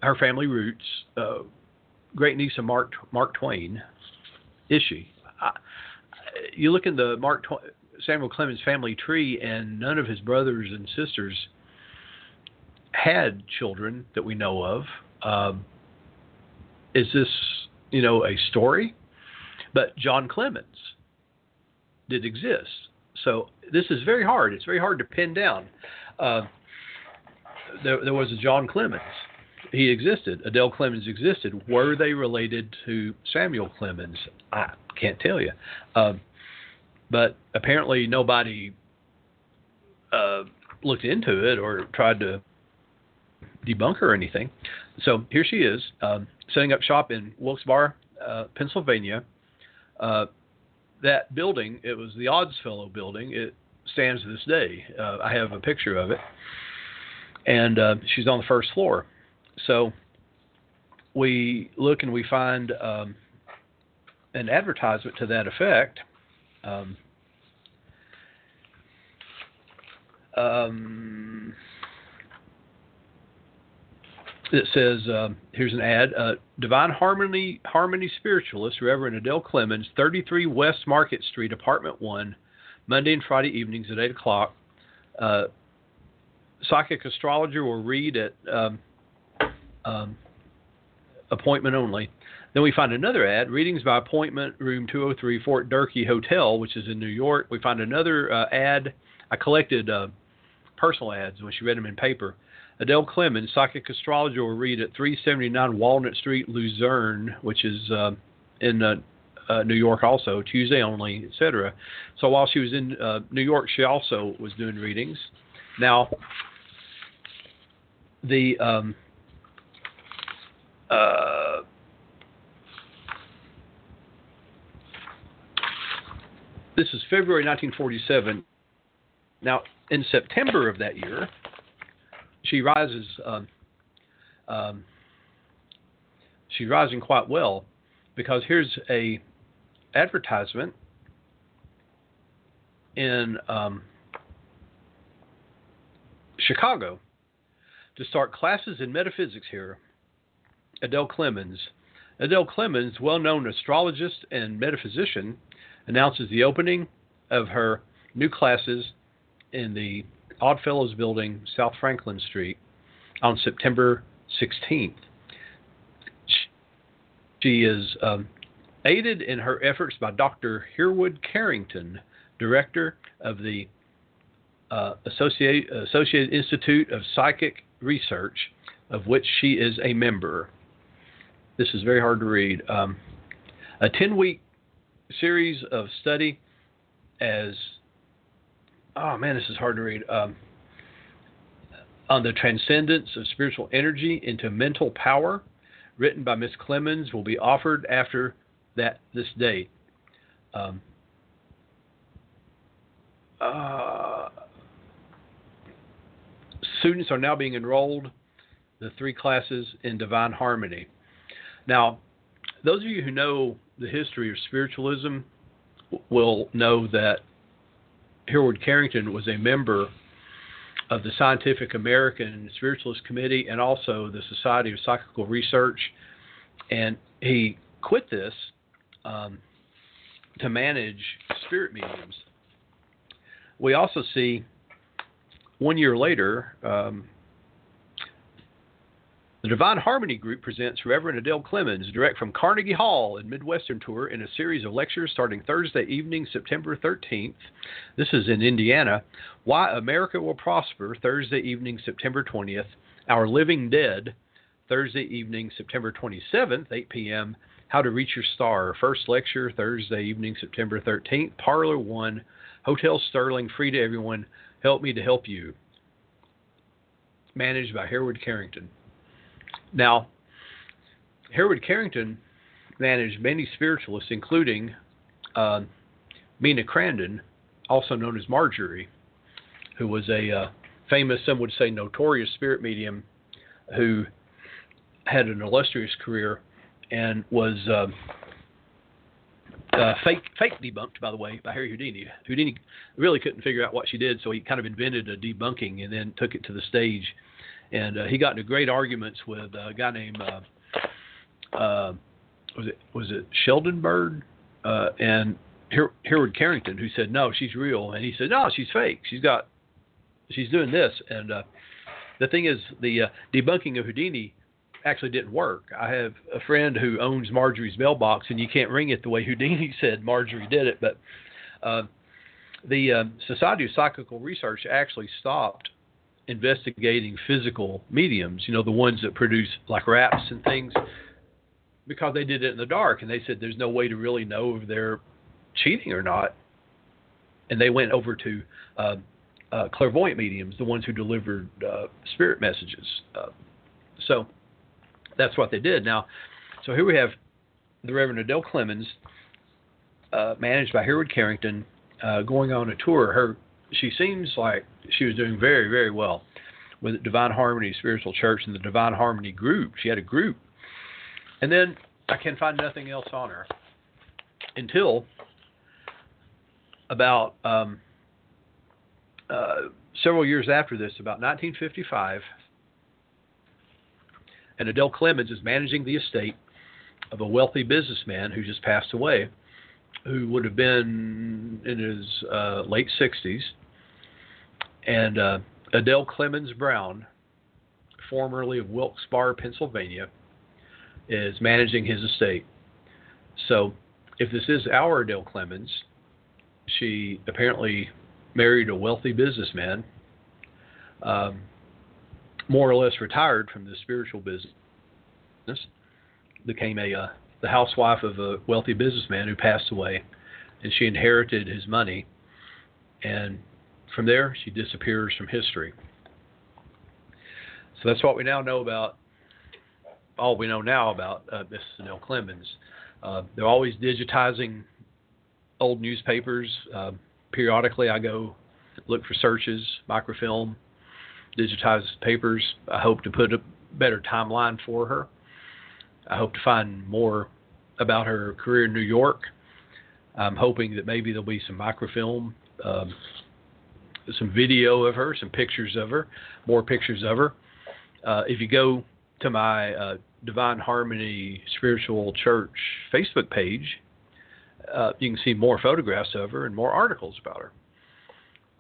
her family roots, uh, great-niece of Mark Mark Twain. Is she? I, you look in the Mark Twain, Samuel Clemens family tree, and none of his brothers and sisters had children that we know of. Um, is this, you know, a story? But John Clemens did exist. So this is very hard. It's very hard to pin down. Uh, there, there was a John Clemens. He existed. Adele Clemens existed. Were they related to Samuel Clemens? I can't tell you. Uh, but apparently nobody uh, looked into it or tried to debunk her or anything. So here she is, uh, setting up shop in Wilkes-Barre, uh, Pennsylvania. Uh, that building, it was the Oddsfellow building. It stands to this day. Uh, I have a picture of it. And uh, she's on the first floor. So we look and we find um, an advertisement to that effect. Um, um, it says, uh, here's an ad, uh, Divine Harmony Harmony Spiritualist, Reverend Adele Clemens, thirty-three West Market Street, Apartment one, Monday and Friday evenings at eight o'clock. Uh, psychic astrologer will read at um, um, appointment only. Then we find another ad, readings by appointment, room two oh three, Fort Durkee Hotel, which is in New York. We find another uh, ad. I collected uh, personal ads when she read them in paper. Adele Clemens, psychic astrologer, will read at three seventy-nine Walnut Street, Luzerne, which is uh, in uh, uh, New York also, Tuesday only, et cetera. So while she was in uh, New York, she also was doing readings. Now, the... Um, uh, This is February nineteen forty-seven. Now, in September of that year, she rises. Um, um, she's rising quite well, because here's a advertisement in um, Chicago to start classes in metaphysics here. Adele Clemens, Adele Clemens, well-known astrologist and metaphysician, announces the opening of her new classes in the Oddfellows building, South Franklin Street, on September sixteenth. She is um, aided in her efforts by Doctor Hereward Carrington, director of the uh, Associate, Associated Institute of Psychic Research, of which she is a member. This is very hard to read. Um, a ten-week series of study as, oh man, this is hard to read. Um, on the transcendence of spiritual energy into mental power, written by Miss Clemens, will be offered after that this day. Um, uh, students are now being enrolled, the three classes in Divine Harmony. Now, those of you who know the history of spiritualism will know that Hereward Carrington was a member of the Scientific American Spiritualist Committee and also the Society of Psychical Research. And he quit this um, to manage spirit mediums. We also see one year later, um, the Divine Harmony Group presents Reverend Adele Clemens, direct from Carnegie Hall in Midwestern Tour, in a series of lectures starting Thursday evening, September thirteenth. This is in Indiana. Why America Will Prosper, Thursday evening, September twentieth. Our Living Dead, Thursday evening, September twenty-seventh, eight p.m. How to Reach Your Star, first lecture, Thursday evening, September thirteenth. Parlor one, Hotel Sterling, free to everyone. Help Me to Help You. Managed by Hereward Carrington. Now, Hereward Carrington managed many spiritualists, including uh, Mina Crandon, also known as Marjorie, who was a uh, famous, some would say notorious spirit medium who had an illustrious career and was uh, uh, fake, fake debunked, by the way, by Harry Houdini. Houdini really couldn't figure out what she did, so he kind of invented a debunking and then took it to the stage. And uh, he got into great arguments with a guy named uh, uh, was it was it Sheldon Bird uh, and Her- Hereward Carrington, who said no, she's real, and he said no, she's fake. She's got she's doing this. And uh, the thing is, the uh, debunking of Houdini actually didn't work. I have a friend who owns Marjorie's mailbox, and you can't ring it the way Houdini said Marjorie did it. But uh, the uh, Society of Psychical Research actually stopped investigating physical mediums, you know, the ones that produce like raps and things, because they did it in the dark, and they said there's no way to really know if they're cheating or not. And they went over to uh, uh, clairvoyant mediums, the ones who delivered uh, spirit messages. Uh, so that's what they did. Now, so here we have the Reverend Adele Clemens, uh, managed by Hereward Carrington, uh, going on a tour. Her She seems like she was doing very, very well with Divine Harmony Spiritual Church and the Divine Harmony Group. She had a group. And then I can find nothing else on her until about um, uh, several years after this, about nineteen fifty-five. And Adele Clemens is managing the estate of a wealthy businessman who just passed away, who would have been in his uh, late sixties. And uh, Adele Clemens Brown, formerly of Wilkes-Barre, Pennsylvania, is managing his estate. So if this is our Adele Clemens, she apparently married a wealthy businessman, um, more or less retired from the spiritual business, became a... Uh, the housewife of a wealthy businessman who passed away, and she inherited his money, and from there she disappears from history. So that's what we now know about, all we know now about uh, Missus Adele Clemens. Uh, they're always digitizing old newspapers. Uh, periodically I go look for searches, microfilm, digitize papers. I hope to put a better timeline for her. I hope to find more about her career in New York. I'm hoping that maybe there'll be some microfilm, um, some video of her, some pictures of her, more pictures of her. Uh, if you go to my uh, Divine Harmony Spiritual Church Facebook page, uh, you can see more photographs of her and more articles about her.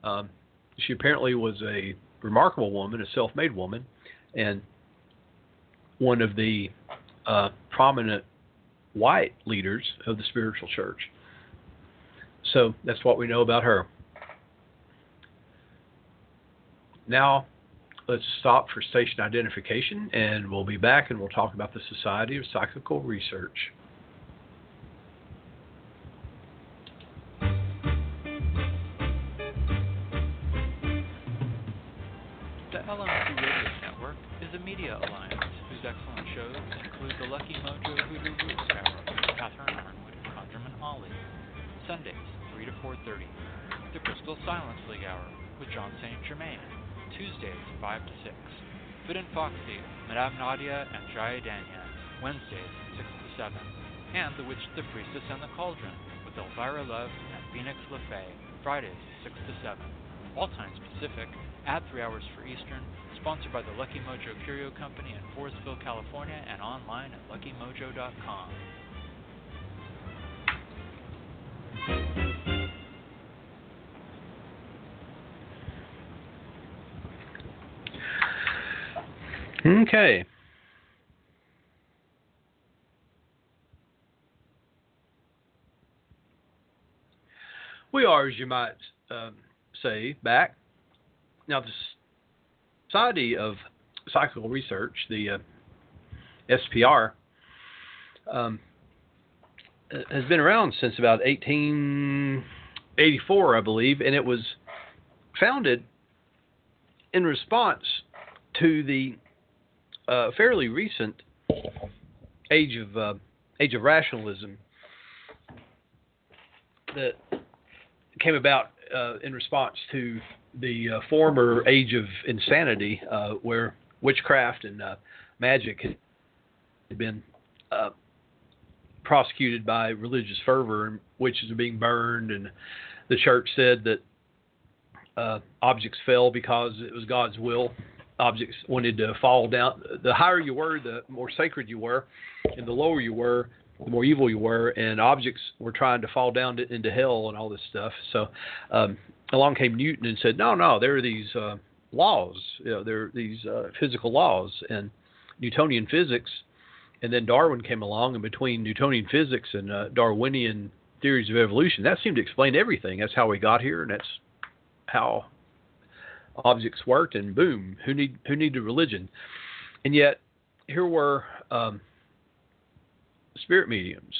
Um, she apparently was a remarkable woman, a self-made woman, and one of the Uh, prominent white leaders of the spiritual church. So that's what we know about her. Now let's stop for station identification, and we'll be back and we'll talk about the Society of Psychical Research. The L M C the Media Alliance, whose excellent shows include The Lucky Mojo Curio Company, Catherine Arnwood, Conjurman Ollie, Sundays, three to four thirty, The Crystal Silence League Hour with John Saint Germain, Tuesdays, five to six, Fit and Foxy, Madame Nadia and Jaya Danya, Wednesdays, six to seven, and The Witch, the Priestess, and the Cauldron with Elvira Love and Phoenix LaFay, Fridays, six to seven, all times Pacific, add three hours for Eastern, sponsored by the Lucky Mojo Curio Company in Forestville, California, and online at lucky mojo dot com. Okay. We are, as you might uh, say, back. Now, the Society of Psychical Research, the uh, S P R, um, has been around since about eighteen eighty-four, I believe, and it was founded in response to the uh, fairly recent age of uh, age of rationalism that came about uh, in response to the uh, former age of insanity, uh, where witchcraft and uh, magic had been uh, prosecuted by religious fervor, and witches are being burned, and the church said that uh, objects fell because it was God's will. Objects wanted to fall down. The higher you were, the more sacred you were, and the lower you were, the more evil you were, and objects were trying to fall down to, into hell and all this stuff. So um, along came Newton and said, no, no, there are these uh, laws. You know, there are these uh, physical laws and Newtonian physics. And then Darwin came along, and between Newtonian physics and uh, Darwinian theories of evolution, that seemed to explain everything. That's how we got here, and that's how objects worked, and boom, who need who needed religion? And yet, here were... Um, spirit mediums.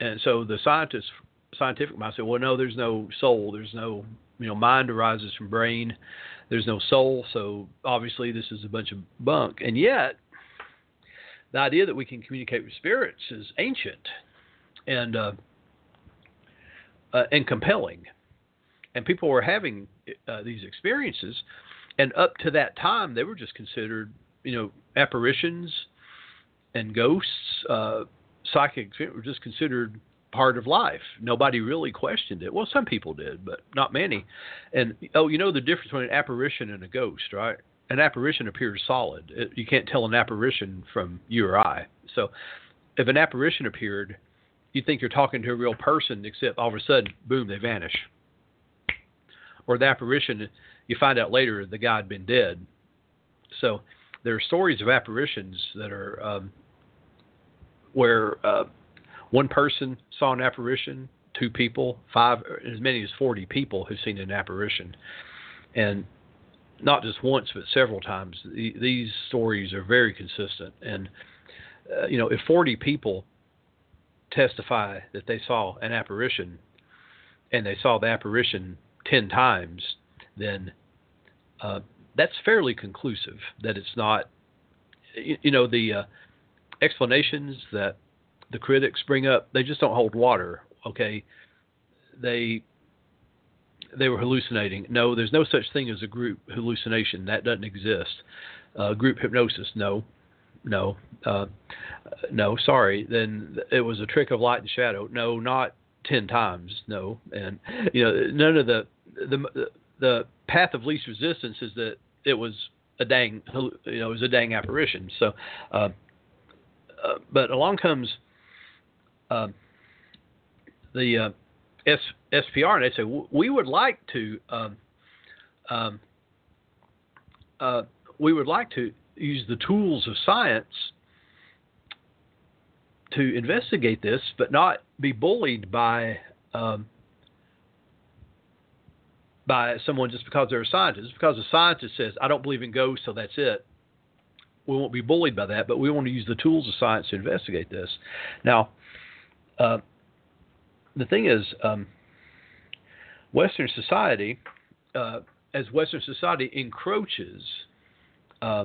And so the scientists, scientific mind, said, well, no, there's no soul. There's no, you know, mind arises from brain. There's no soul. So obviously this is a bunch of bunk. And yet the idea that we can communicate with spirits is ancient and, uh, uh, and compelling. And people were having uh, these experiences. And up to that time, they were just considered, you know, apparitions and ghosts, uh, psychic, were just considered part of life. Nobody really questioned it. Well, some people did, but not many. And, oh, you know the difference between an apparition and a ghost, right? An apparition appears solid. It, you can't tell an apparition from you or I. So if an apparition appeared, you'd think you're talking to a real person, except all of a sudden, boom, they vanish. Or the apparition, you find out later the guy had been dead. So there are stories of apparitions that are... Um, where uh, one person saw an apparition, two people, five, as many as forty people who've seen an apparition. And not just once, but several times. The, these stories are very consistent. And, uh, you know, if forty people testify that they saw an apparition and they saw the apparition ten times, then uh, that's fairly conclusive that it's not, you, you know, the... Uh, explanations that the critics bring up, they just don't hold water, okay? They they were hallucinating. No, there's no such thing as a group hallucination. That doesn't exist. Uh, group hypnosis, no, no, uh, no, sorry. Then it was a trick of light and shadow. No, not ten times, no. And, you know, none of the, the, the path of least resistance is that it was a dang, you know, it was a dang apparition. So, uh, Uh, but along comes uh, the uh, S- SPR, and they say, we would like to, um, um, uh, we would like to use the tools of science to investigate this, but not be bullied by um, by someone just because they're a scientist. It's because a scientist says, I don't believe in ghosts, so that's it. We won't be bullied by that, but we want to use the tools of science to investigate this. Now, uh, the thing is, um, Western society, uh, as Western society encroaches uh,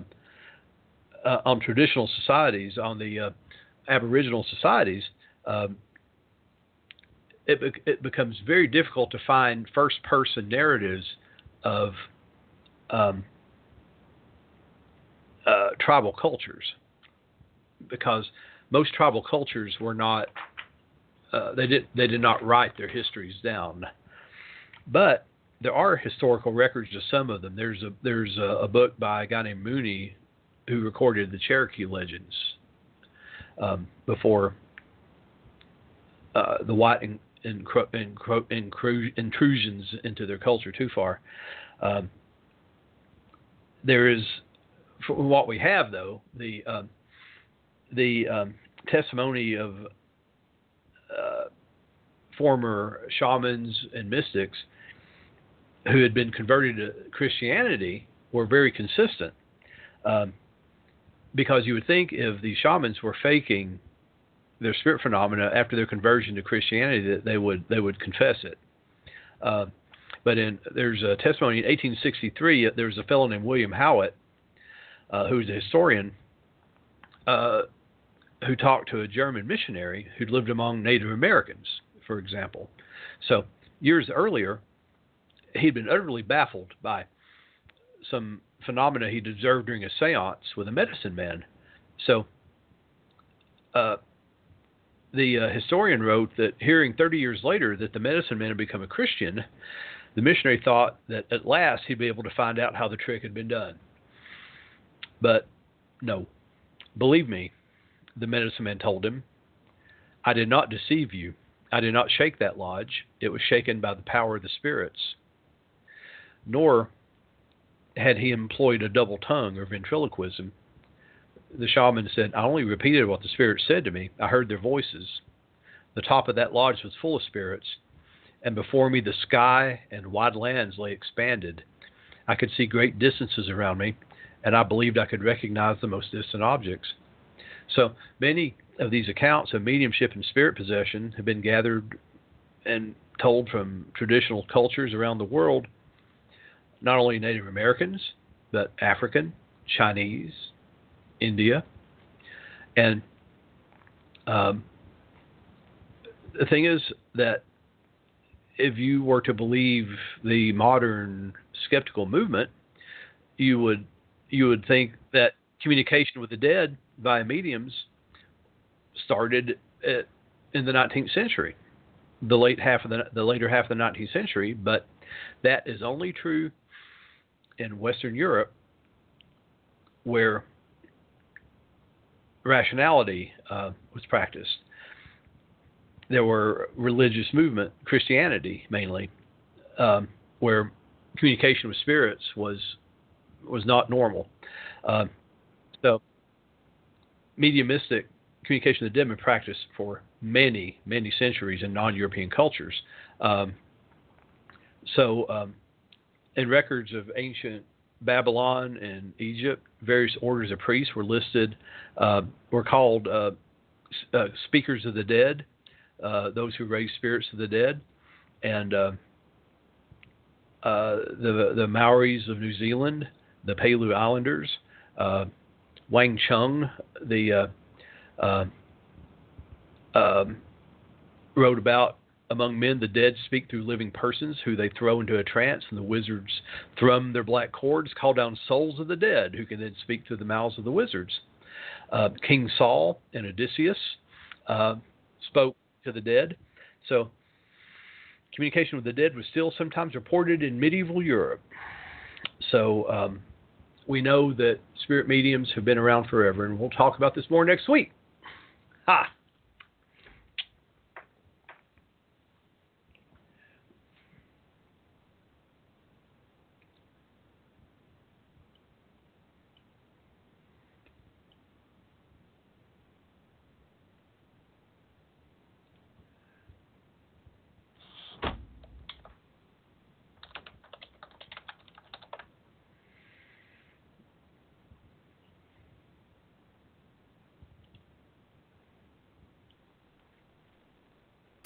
uh, on traditional societies, on the uh, Aboriginal societies, um, it, be- it becomes very difficult to find first-person narratives of um, uh, tribal cultures, because most tribal cultures were not uh, they did they did not write their histories down, but there are historical records to some of them. There's a there's a, a book by a guy named Mooney who recorded the Cherokee legends um, before uh, the white in, in, in, in, in, intrusions into their culture too far. Um, there is, from what we have though, the uh, the um, testimony of uh, former shamans and mystics who had been converted to Christianity were very consistent, um, because you would think if the shamans were faking their spirit phenomena after their conversion to Christianity that they would they would confess it. Uh, but in there's a testimony in eighteen sixty-three. There was a fellow named William Howitt, uh, who was a historian, uh, who talked to a German missionary who'd lived among Native Americans, for example. So years earlier, he'd been utterly baffled by some phenomena he'd observed during a seance with a medicine man. So uh, the uh, historian wrote that hearing thirty years later that the medicine man had become a Christian, the missionary thought that at last he'd be able to find out how the trick had been done. But no, believe me, the medicine man told him, "I did not deceive you. I did not shake that lodge. It was shaken by the power of the spirits. Nor had he employed a double tongue or ventriloquism. The shaman said, I only repeated what the spirits said to me. I heard their voices. The top of that lodge was full of spirits, and before me the sky and wide lands lay expanded. I could see great distances around me, and I believed I could recognize the most distant objects." So many of these accounts of mediumship and spirit possession have been gathered and told from traditional cultures around the world, not only Native Americans, but African, Chinese, India. And um, the thing is that if you were to believe the modern skeptical movement, you would you would think that communication with the dead via mediums started at, in the nineteenth century, the late half of the the later half of the nineteenth century, but that is only true in Western Europe, where rationality uh, was practiced. There were religious movement, Christianity mainly, um, where communication with spirits was was not normal. Uh, so, mediumistic communication of the dead had been practiced for many, many centuries in non-European cultures. Um, so, um, in records of ancient Babylon and Egypt, various orders of priests were listed, uh, were called uh, uh, speakers of the dead, uh, those who raised spirits of the dead. And uh, uh, the the Maoris of New Zealand, the Pelew Islanders, uh, Wang Chung, the uh, uh, um, wrote about, among men, the dead speak through living persons who they throw into a trance, and the wizards thrum their black cords, call down souls of the dead who can then speak through the mouths of the wizards. Uh, King Saul and Odysseus uh, spoke to the dead. So communication with the dead was still sometimes reported in medieval Europe. So um, we know that spirit mediums have been around forever, and we'll talk about this more next week. Ha!